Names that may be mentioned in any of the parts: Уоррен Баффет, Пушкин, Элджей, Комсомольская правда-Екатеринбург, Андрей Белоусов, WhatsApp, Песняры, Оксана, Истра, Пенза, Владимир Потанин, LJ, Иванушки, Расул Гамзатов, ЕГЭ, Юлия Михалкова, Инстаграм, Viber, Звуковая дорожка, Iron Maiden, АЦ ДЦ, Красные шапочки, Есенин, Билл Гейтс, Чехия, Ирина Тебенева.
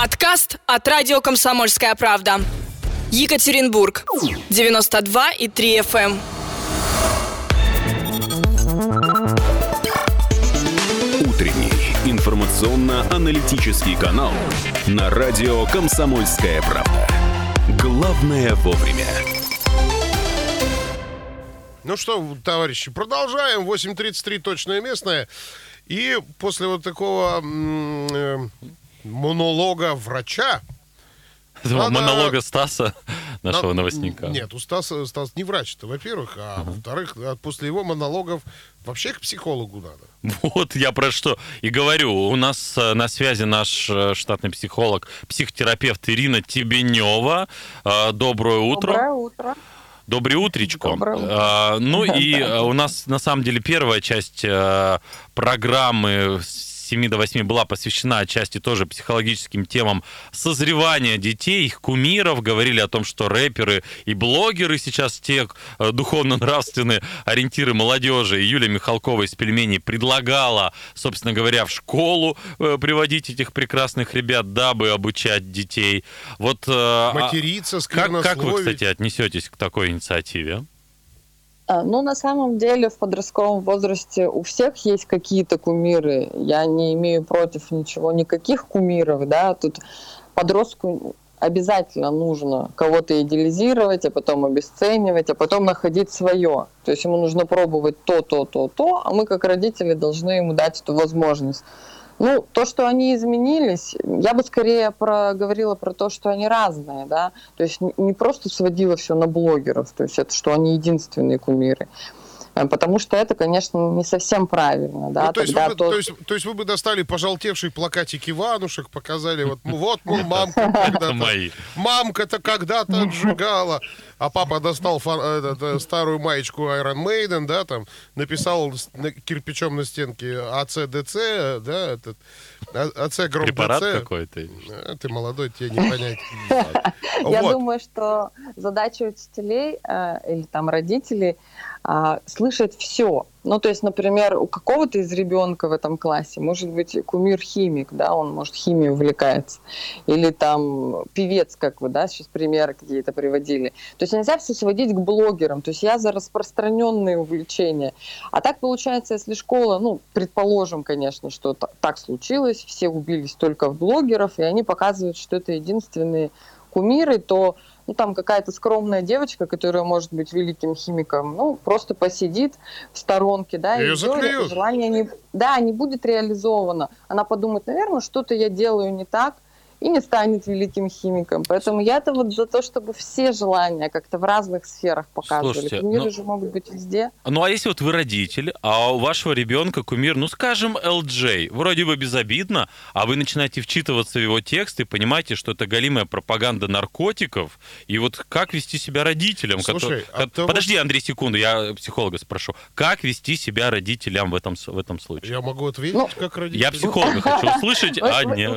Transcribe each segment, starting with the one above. Подкаст от радио «Комсомольская правда». Екатеринбург, 92,3 FM. Утренний информационно-аналитический канал на радио «Комсомольская правда». Главное вовремя. Ну что, товарищи, продолжаем. 8:33 точное местное. И после вот такого монолога врача... Этого монолога Стаса, нашего новостника. Нет, у Стаса, Стас не врач-то, во-первых, а во-вторых, после его монологов вообще к психологу надо. Вот я про что и говорю. У нас на связи наш штатный психолог, психотерапевт Ирина Тебенева. Доброе утро. Доброе утро. Доброе утречко. Ну и у нас, на самом деле, первая часть программы с 7 до 8 была посвящена отчасти тоже психологическим темам созревания детей, их кумиров. Говорили о том, что рэперы и блогеры сейчас те духовно-нравственные ориентиры молодежи. И Юлия Михалкова из «Пельменей» предлагала, собственно говоря, в школу приводить этих прекрасных ребят, дабы обучать детей. Вот, материться, сквернословить. Как вы, кстати, отнесетесь к такой инициативе? Ну, на самом деле, в подростковом возрасте у всех есть какие-то кумиры. Я не имею против ничего, никаких кумиров, да. Тут подростку обязательно нужно кого-то идеализировать, а потом обесценивать, а потом находить свое. То есть ему нужно пробовать то, а мы, как родители, должны ему дать эту возможность. Ну, то, что они изменились, я бы скорее проговорила про то, что они разные, да, то есть не просто сводила все на блогеров, то есть это, что они единственные кумиры, потому что это, конечно, не совсем правильно, да. Ну, то, есть вы бы достали пожелтевший плакатик Иванушек, показали, вот мол, мамка когда-то, мамка-то когда-то отжигала, а папа достал старую маечку Iron Maiden, да, там, написал кирпичом на стенке АЦ ДЦ, да, этот, АЦ гром ДЦ. Препарат какой-то. Ты молодой, тебе не понять. Я думаю, что задача учителей или там родителей слышать все. Ну, то есть, например, у какого-то из ребенка в этом классе, может быть, кумир-химик, да, он, может, химией увлекается. Или там певец, как вы, да, сейчас примеры какие-то приводили. То есть нельзя все сводить к блогерам. То есть я за распространенные увлечения. А так получается, если школа, ну, предположим, конечно, что так случилось, все убились только в блогеров, и они показывают, что это единственные кумиры, то... Ну, там какая-то скромная девочка, которая может быть великим химиком, ну, просто посидит в сторонке, да, и желание не будет реализовано. Она подумает, наверное, что-то я делаю не так, и не станет великим химиком. Поэтому я-то вот за то, чтобы все желания как-то в разных сферах показывали. Слушайте, кумиры же могут быть везде. Ну, а если вот вы родитель, а у вашего ребенка кумир, ну, скажем, Элджей, вроде бы безобидно, а вы начинаете вчитываться в его текст и понимаете, что это голимая пропаганда наркотиков, и вот как вести себя родителям? Слушай, подожди, Андрей, секунду, я психолога спрошу. Как вести себя родителям в этом случае? Я могу ответить, как родитель. Я психолога хочу услышать, а не...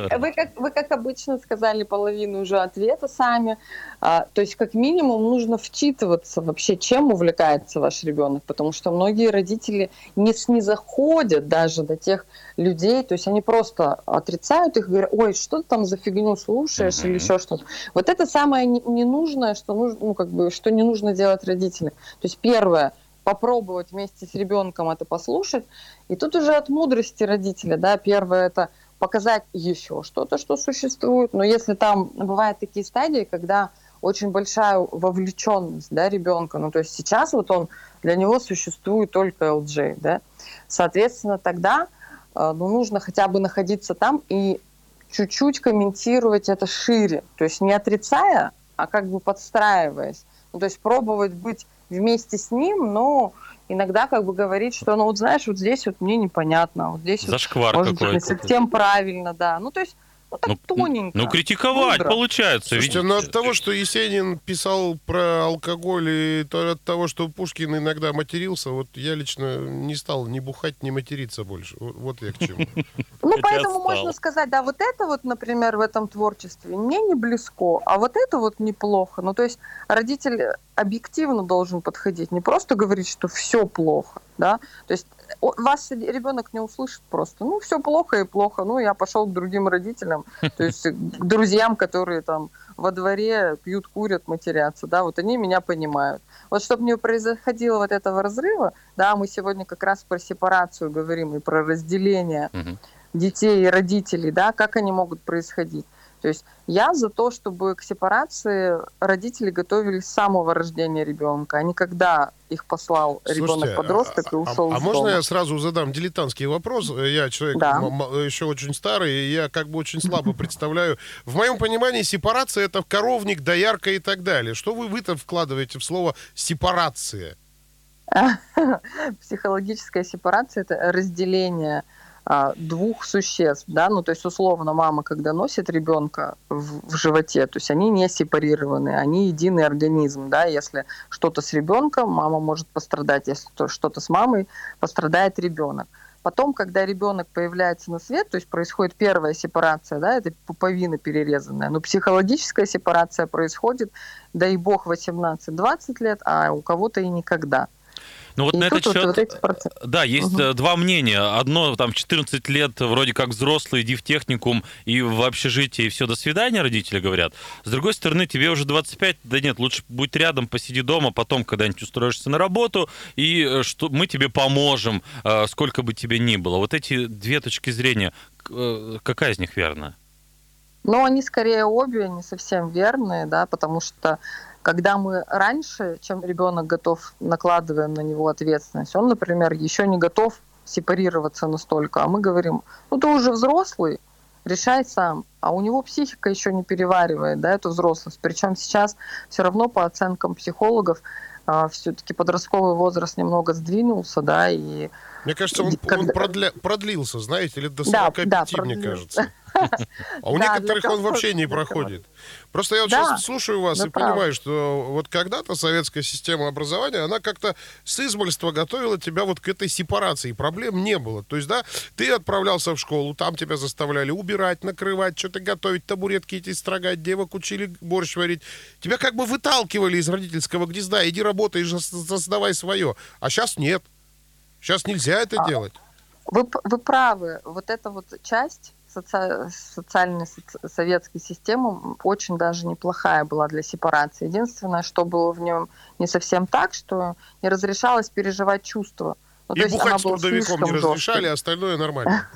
Вы как обычно сказали половину уже ответа сами. То есть, как минимум, нужно вчитываться вообще, чем увлекается ваш ребенок, потому что многие родители не снизоходят даже до тех людей, то есть они просто отрицают их, говорят, ой, что ты там за фигню слушаешь или еще что-то. Вот это самое ненужное, что нужно, ну, как бы, что не нужно делать родителям. То есть, первое, попробовать вместе с ребенком это послушать, и тут уже от мудрости родителя, да, первое это показать еще что-то, что существует. Но если там бывают такие стадии, когда очень большая вовлеченность, да, ребенка, ну то есть сейчас вот он, для него существует только LJ, да, соответственно, тогда нужно хотя бы находиться там и чуть-чуть комментировать это шире, то есть не отрицая, а как бы подстраиваясь, ну, то есть пробовать быть вместе с ним, но иногда как бы говорить, что, ну вот знаешь, вот здесь вот мне непонятно, вот здесь зашквар вот, может быть, совсем правильно, да. Ну то есть вот так тоненько. Ну критиковать мудро получается. Слушайте, видите? Ну от того, что Есенин писал про алкоголь, и от того, что Пушкин иногда матерился, вот я лично не стал ни бухать, ни материться больше. Вот я к чему. Ну поэтому можно сказать, да, вот это вот, например, в этом творчестве мне не близко, а вот это вот неплохо. Ну то есть родитель объективно должен подходить, не просто говорить, что все плохо, да, то есть ваш ребенок не услышит просто. Ну, все плохо и плохо. Ну, я пошел к другим родителям, то есть к друзьям, которые там во дворе пьют, курят, матерятся, да, вот они меня понимают. Вот чтобы не происходило вот этого разрыва, да, мы сегодня как раз про сепарацию говорим и про разделение детей и родителей, да, как они могут происходить. То есть я за то, чтобы к сепарации родители готовились с самого рождения ребенка, а не когда их послал ребенок-подросток и ушел из дома. А можно я сразу задам дилетантский вопрос? Я человек еще очень старый, и я как бы очень слабо представляю. В моем понимании сепарация — это коровник, доярка и так далее. Что вы-то вкладываете в слово «сепарация»? Психологическая сепарация — это разделение двух существ, да, ну, то есть, условно, мама, когда носит ребенка в животе, то есть они не сепарированы, они единый организм, да, если что-то с ребенком, мама может пострадать, если что-то с мамой, пострадает ребенок. Потом, когда ребенок появляется на свет, то есть происходит первая сепарация, да, это пуповина перерезанная, но психологическая сепарация происходит, дай бог, 18-20 лет, а у кого-то и никогда. Ну вот и на этот счет, вот да, есть два мнения. Одно, там, в 14 лет вроде как взрослый, иди в техникум и в общежитие, и все, до свидания, родители говорят. С другой стороны, тебе уже 25, да нет, лучше будь рядом, посиди дома, потом когда-нибудь устроишься на работу, и что, мы тебе поможем, сколько бы тебе ни было. Вот эти две точки зрения, какая из них верна? Ну, они скорее обе не совсем верные, да, потому что когда мы раньше, чем ребенок готов, накладываем на него ответственность, он, например, еще не готов сепарироваться настолько, а мы говорим, ну ты уже взрослый, решай сам, а у него психика еще не переваривает, да, эту взрослость. Причем сейчас все равно по оценкам психологов все-таки подростковый возраст немного сдвинулся, да, и... Мне кажется, он продлился, знаете, лет до 45, мне кажется. А у некоторых он вообще не проходит. Просто я вот сейчас слушаю вас и понимаю, что вот когда-то советская система образования, она как-то с измольства готовила тебя вот к этой сепарации. Проблем не было. То есть, да, ты отправлялся в школу, там тебя заставляли убирать, накрывать, что-то готовить, табуретки эти строгать, девок учили борщ варить. Тебя как бы выталкивали из родительского гнезда. Иди работай, создавай свое. А сейчас нет. Сейчас нельзя это делать. Вы правы. Вот эта вот часть социальной советской системы очень даже неплохая была для сепарации. Единственное, что было в нем не совсем так, что не разрешалось переживать чувства. Ну, и бухать с трудовиком не разрешали, а остальное нормально.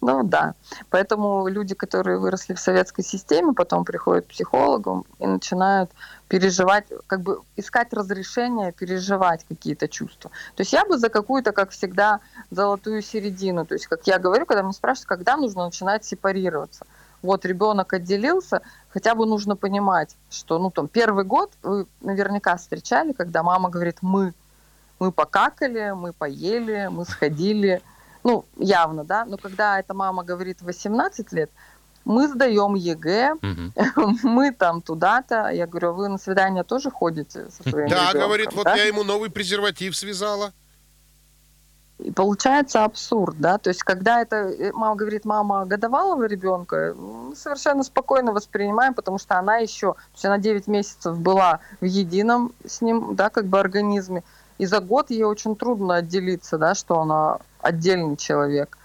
Ну да. Поэтому люди, которые выросли в советской системе, потом приходят к психологам и начинают переживать, как бы искать разрешение, переживать какие-то чувства. То есть я бы за какую-то, как всегда, золотую середину. То есть, как я говорю, когда меня спрашивают, когда нужно начинать сепарироваться. Вот ребенок отделился, хотя бы нужно понимать, что ну там первый год вы наверняка встречали, когда мама говорит мы покакали, мы поели, мы сходили. Ну, явно, да, но когда эта мама говорит 18 лет, мы сдаем ЕГЭ, мы там туда-то, я говорю, вы на свидание тоже ходите со своим ребенком? Да, говорит, вот я ему новый презерватив связала. И получается абсурд, да, то есть когда это, мама говорит, мама годовалого ребенка, мы совершенно спокойно воспринимаем, потому что она еще, то есть она 9 месяцев была в едином с ним, да, как бы организме, и за год ей очень трудно отделиться, да, что она отдельный человек.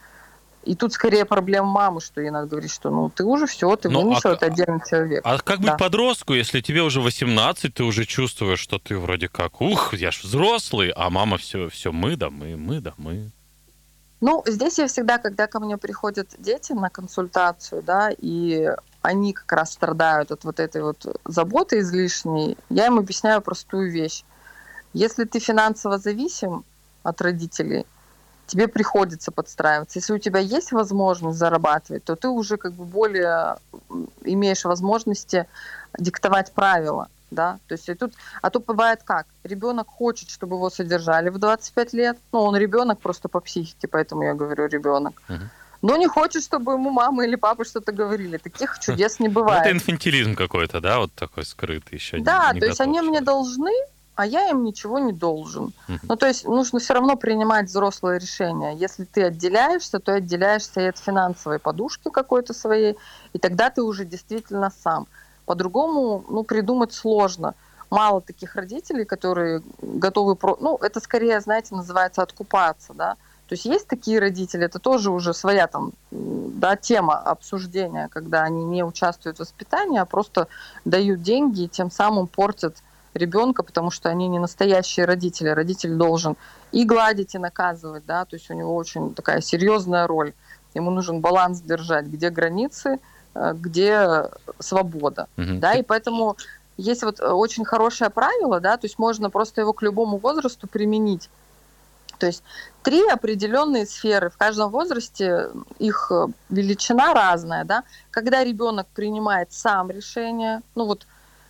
И тут скорее проблема мамы, что ей надо говорить, что ну ты уже все, ты вынесла, это отдельный человек. А как быть подростку, если тебе уже 18, ты уже чувствуешь, что ты вроде как, я ж взрослый, а мама все мы. Ну, здесь я всегда, когда ко мне приходят дети на консультацию, да, и они как раз страдают от вот этой вот заботы излишней, я им объясняю простую вещь. Если ты финансово зависим от родителей, тебе приходится подстраиваться. Если у тебя есть возможность зарабатывать, то ты уже как бы более имеешь возможности диктовать правила, да. То есть и тут, а то бывает как? Ребенок хочет, чтобы его содержали в 25 лет, ну он ребенок просто по психике, поэтому я говорю ребенок. Но не хочет, чтобы ему мама или папа что-то говорили. Таких чудес не бывает. Это инфантилизм какой-то, да, вот такой скрытый еще. Да, то есть они мне должны, а я им ничего не должен. Ну, то есть нужно все равно принимать взрослые решения. Если ты отделяешься, то отделяешься и от финансовой подушки какой-то своей, и тогда ты уже действительно сам. По-другому, ну, придумать сложно. мало таких родителей, которые готовы... Ну, это скорее, знаете, называется откупаться, да. То есть есть такие родители, это тоже уже своя там, да, тема обсуждения, когда они не участвуют в воспитании, а просто дают деньги и тем самым портят ребенка, потому что они не настоящие родители. Родитель должен и гладить, и наказывать, да, то есть у него очень такая серьезная роль. Ему нужен баланс держать, где границы, где свобода, угу. да, и поэтому есть вот очень хорошее правило, да, то есть можно просто его к любому возрасту применить. То есть три определенные сферы, в каждом возрасте их величина разная, да, когда ребенок принимает сам решение, ну вот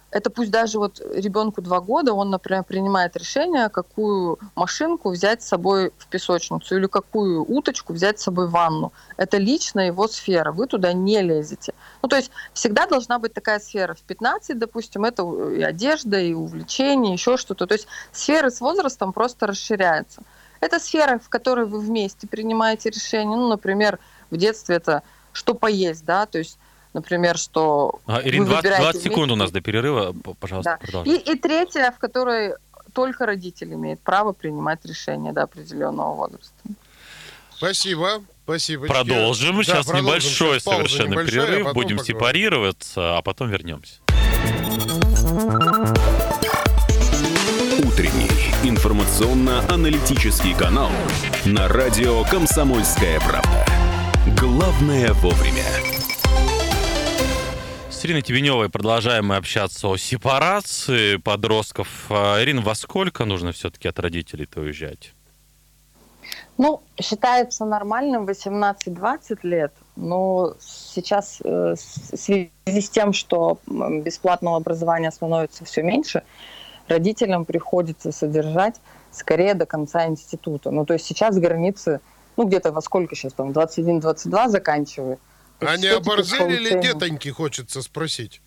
это пусть даже вот ребенку 2 года, он, например, принимает решение, какую машинку взять с собой в песочницу или какую уточку взять с собой в ванну. Это личная его сфера, вы туда не лезете. Ну, то есть всегда должна быть такая сфера. В 15, допустим, это и одежда, и увлечение, еще что-то. То есть сферы с возрастом просто расширяются. Это сфера, в которой вы вместе принимаете решение. Ну, например, в детстве это что поесть, да, то есть например, что Ирина, 20 секунд у нас до перерыва, пожалуйста, да. продолжим. И третья, в которой только родитель имеет право принимать решения до определенного возраста. Спасибо. Продолжим. Да, сейчас продолжим. Небольшой сейчас совершенно перерыв. А будем сепарироваться, а потом вернемся. Утренний информационно-аналитический канал на радио «Комсомольская правда». Главное вовремя. С Ириной Тебеневой продолжаем мы общаться о сепарации подростков. Ирина, во сколько нужно все-таки от родителей-то уезжать? Ну, считается нормальным 18-20 лет, но сейчас в связи с тем, что бесплатного образования становится все меньше, родителям приходится содержать скорее до конца института. Ну, то есть сейчас границы, ну, где-то во сколько сейчас там, 21-22 заканчивают. А не оборзели ли детоньки, хочется спросить?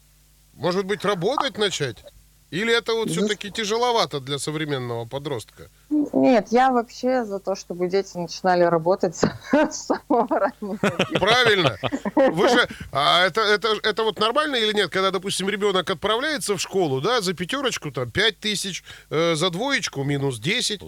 Может быть, работать начать? Или это вот все-таки тяжеловато для современного подростка? Нет, я вообще за то, чтобы дети начинали работать с самого раннего. Правильно. Вы же, а это вот нормально или нет, когда, допустим, ребенок отправляется в школу, да, за 5 там, 5000, за 2 минус 10?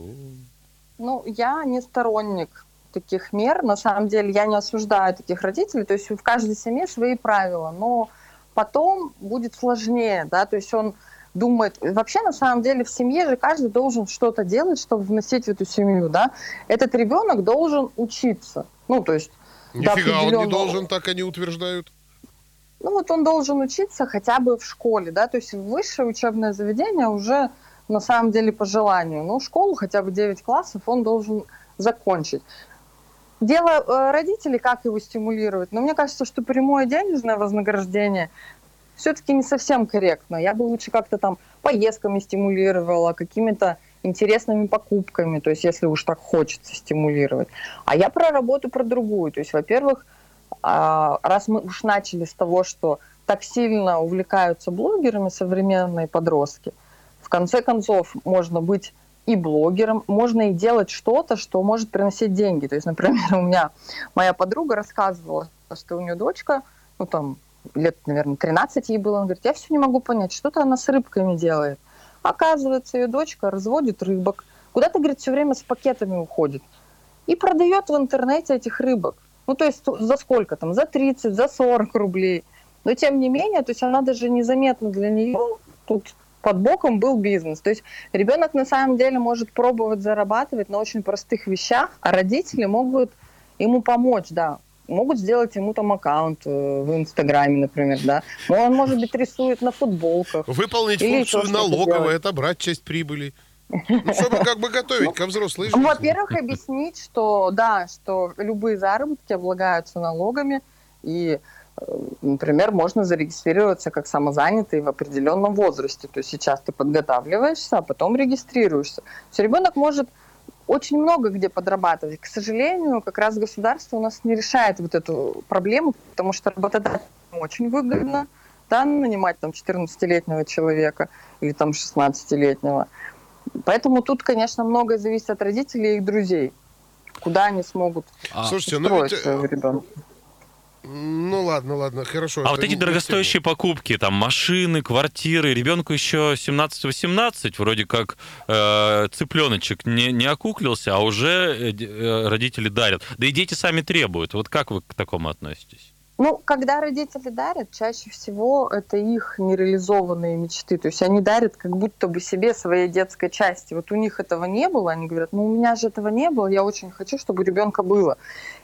Ну, я не сторонник таких мер. На самом деле я не осуждаю таких родителей, то есть в каждой семье свои правила, но потом будет сложнее, да, то есть он думает, вообще на самом деле в семье же каждый должен что-то делать, чтобы вносить в эту семью, да, этот ребенок должен учиться, ну, то есть... Нифига он не должен, так они утверждают. Ну, вот он должен учиться хотя бы в школе, да, то есть высшее учебное заведение уже на самом деле по желанию, ну, школу хотя бы 9 классов он должен закончить. Дело родителей, как его стимулировать. Но мне кажется, что прямое денежное вознаграждение все-таки не совсем корректно. Я бы лучше как-то там поездками стимулировала, какими-то интересными покупками, то есть если уж так хочется стимулировать. А я про работу, про другую. То есть, во-первых, раз мы уж начали с того, что так сильно увлекаются блогерами современные подростки, в конце концов можно быть... и блогером, можно и делать что-то, что может приносить деньги. То есть, например, у меня моя подруга рассказывала, что у нее дочка, ну там лет, наверное, 13 ей было, она говорит, я все не могу понять, что-то она с рыбками делает. Оказывается, ее дочка разводит рыбок, куда-то, говорит, все время с пакетами уходит и продает в интернете этих рыбок. Ну то есть за сколько там, за 30, за 40 рублей. Но тем не менее, то есть она даже незаметно для нее тут... под боком был бизнес. То есть ребенок на самом деле может пробовать зарабатывать на очень простых вещах, а родители могут ему помочь, да. Могут сделать ему там аккаунт в Инстаграме, например, да. Он, может быть, рисует на футболках. Выполнить функцию налоговой, отобрать часть прибыли. Ну, чтобы как бы готовить ко взрослой жизни. Во-первых, объяснить, что да, что любые заработки облагаются налогами, и например, можно зарегистрироваться как самозанятый в определенном возрасте. То есть сейчас ты подготавливаешься, а потом регистрируешься. То есть ребенок может очень много где подрабатывать. К сожалению, как раз государство у нас не решает вот эту проблему, потому что работодателям очень выгодно, да, нанимать там 14-летнего человека или там 16-летнего. Поэтому тут, конечно, многое зависит от родителей и их друзей. Куда они смогут устроить своего ребенка. Ну ладно, ладно, хорошо. А вот эти дорогостоящие покупки, там машины, квартиры, ребенку еще 17-18, вроде как цыпленочек не окуклился, а уже родители дарят. Да и дети сами требуют. Вот как вы к такому относитесь? Ну, когда родители дарят, чаще всего это их нереализованные мечты. То есть они дарят как будто бы себе своей детской части. Вот у них этого не было, они говорят, ну, у меня же этого не было, я очень хочу, чтобы у ребенка было.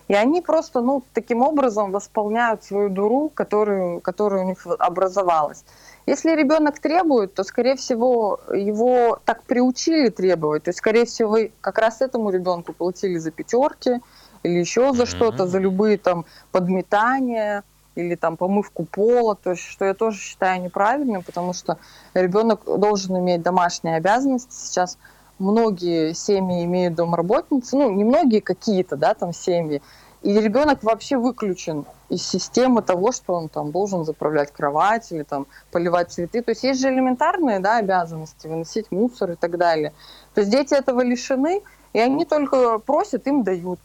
И они просто, ну, таким образом восполняют свою дуру, которая у них образовалась. Если ребенок требует, то, скорее всего, его так приучили требовать. То есть, скорее всего, вы как раз этому ребенку платили за пятерки, или еще за что-то, за любые там подметания или там помывку пола, то есть, что я тоже считаю неправильным, потому что ребенок должен иметь домашние обязанности. Сейчас многие семьи имеют домработницы, ну, не многие, какие-то, да, там семьи, и ребенок вообще выключен из системы того, что он там должен заправлять кровать или там поливать цветы. То есть есть же элементарные, да, обязанности, выносить мусор и так далее. То есть дети этого лишены. И они только просят, им дают.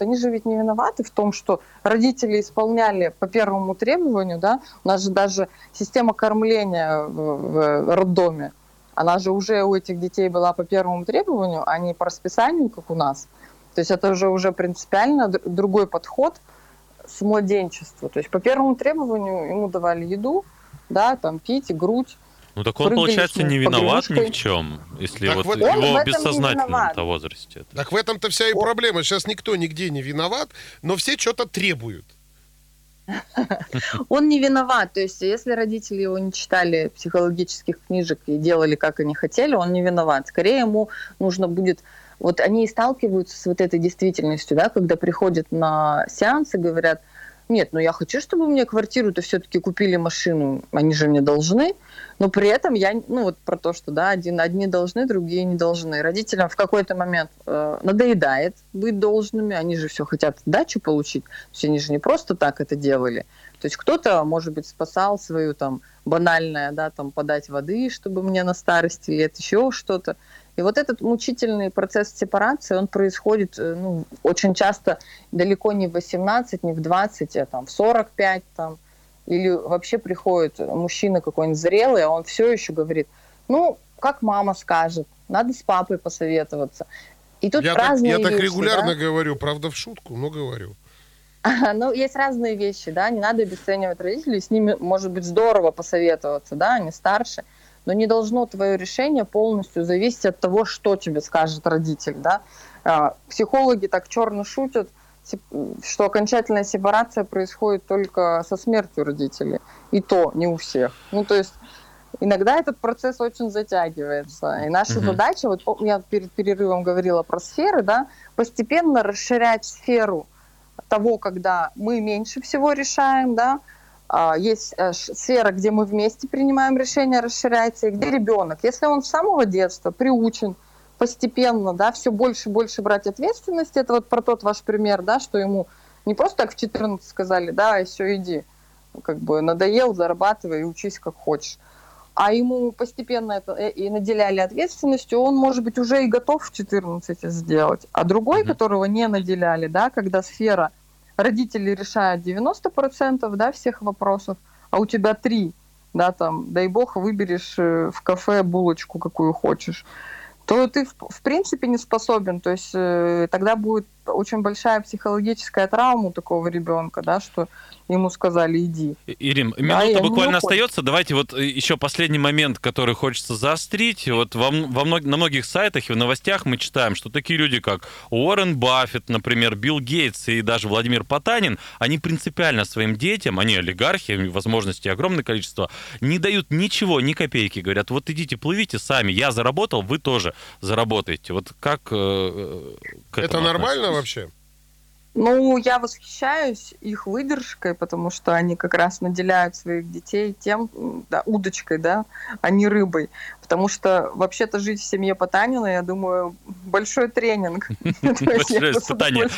Они же ведь не виноваты в том, что родители исполняли по первому требованию, да? У нас же даже система кормления в роддоме, она же уже у этих детей была по первому требованию, а не по расписанию, как у нас. То есть это уже принципиально другой подход с младенчества. То есть по первому требованию ему давали еду, да, там пить, грудь. Ну так он, получается, не виноват ни в чем, если так вот его бессознательно-то возрасте. Так в этом-то вся и проблема. Сейчас никто нигде не виноват, но все что-то требуют. Он не виноват. То есть если родители его не читали психологических книжек и делали, как они хотели, он не виноват. Скорее ему нужно будет... Вот они и сталкиваются с вот этой действительностью, да, когда приходят на сеанс и говорят... Нет, ну я хочу, чтобы мне квартиру-то все-таки купили, машину, они же мне должны, но при этом я, ну вот про то, что да, одни должны, другие не должны. Родителям в какой-то момент надоедает быть должными, они же все хотят дачу получить, то есть они же не просто так это делали. То есть кто-то, может быть, спасал свою там банальное, да, там подать воды, чтобы мне на старости лет, еще что-то. И вот этот мучительный процесс сепарации, он происходит, ну, очень часто далеко не в 18, не в 20, а там в 45. Там. Или вообще приходит мужчина какой-нибудь зрелый, а он все еще говорит, ну, как мама скажет, надо с папой посоветоваться. И тут я так регулярно говорю, правда, в шутку, но говорю. Ну, есть разные вещи, да, не надо обесценивать родителей, с ними, может быть, здорово посоветоваться, да, они старше. Но не должно твое решение полностью зависеть от того, что тебе скажет родитель. Да? Психологи так черно шутят, что окончательная сепарация происходит только со смертью родителей. И то не у всех. Ну, то есть иногда этот процесс очень затягивается. И наша задача, вот я перед перерывом говорила про сферы, да, постепенно расширять сферу того, когда мы меньше всего решаем, да. Есть сфера, где мы вместе принимаем решения, расширяется, и где ребенок, если он с самого детства приучен постепенно, да, все больше и больше брать ответственность, это вот про тот ваш пример, да, что ему не просто так в 14 сказали, да, и все, иди, как бы надоел, зарабатывай и учись как хочешь, а ему постепенно это и наделяли ответственностью, он, может быть, уже и готов в 14 сделать, а другой, которого не наделяли, да, когда сфера родители решают 90%, да, всех вопросов, а у тебя 3, да, там, дай бог, выберешь в кафе булочку, какую хочешь, то ты, в принципе, не способен. То есть тогда будет очень большая психологическая травма у такого ребенка, да, что ему сказали «иди». Ирина, минута буквально остается. Давайте вот еще последний момент, который хочется заострить. Вот на многих сайтах и в новостях мы читаем, что такие люди, как Уоррен Баффет, например, Билл Гейтс и даже Владимир Потанин, они принципиально своим детям, они олигархи, возможностей огромное количество, не дают ничего, ни копейки. Говорят, вот идите, плывите сами, я заработал, вы тоже заработаете. Вот как к этому это нормально вообще? Ну, я восхищаюсь их выдержкой, потому что они как раз наделяют своих детей тем, да, удочкой, да, а не рыбой. Потому что вообще-то жить в семье Потанина, я думаю, большой тренинг. Большое испытание.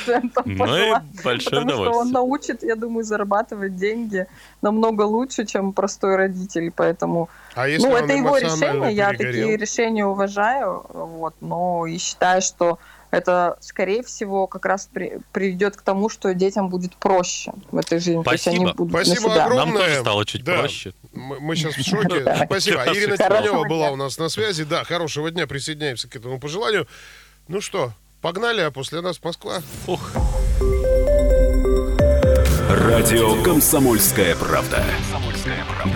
Большое удовольствие. Потому что он научит, я думаю, зарабатывать деньги намного лучше, чем простой родитель. Поэтому, ну, это его решение, я такие решения уважаю, вот, но и считаю, что это, скорее всего, как раз приведет к тому, что детям будет проще в этой жизни. Спасибо. Они будут спасибо огромное. Нам тоже стало чуть проще. Мы сейчас в шоке. Спасибо. Ирина Тебенева была у нас на связи. Да, хорошего дня. Присоединяемся к этому пожеланию. Ну что, погнали, а после нас Москва. Ух. Радио «Комсомольская правда».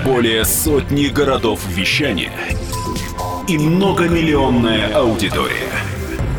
Более сотни городов вещания и многомиллионная аудитория.